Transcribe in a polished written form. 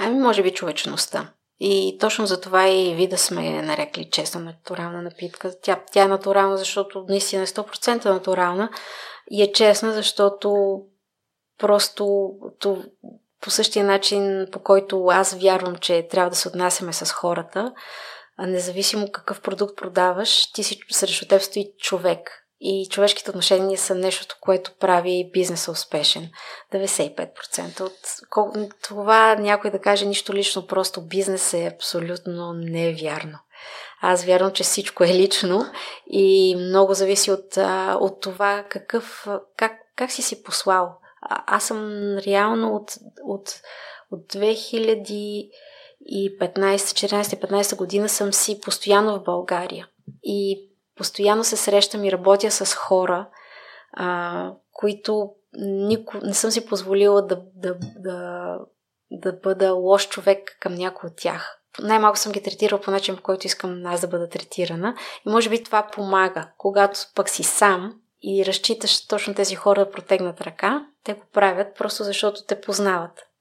Може би човечността. И точно за това и ви да сме нарекли честна натурална напитка. Тя е натурална, защото наистина е 100% натурална и е честна, защото просто по същия начин, по който аз вярвам, че трябва да се отнасяме с хората, независимо какъв продукт продаваш, срещу теб стои човек. И човешките отношения са нещото, което прави бизнеса успешен. 95%. От това някой да каже нищо лично, просто бизнес е абсолютно невярно. Аз вярвам, че всичко е лично и много зависи от това как си послал. Аз съм реално от 2014-15 година съм си постоянно в България. И постоянно се срещам и работя с хора, които не съм си позволила да бъда лош човек към някой от тях. Най-малко съм ги третирала по начин, по който искам аз да бъда третирана. И може би това помага. Когато пък си сам и разчиташ точно тези хора да протегнат ръка, те го правят просто защото те познават.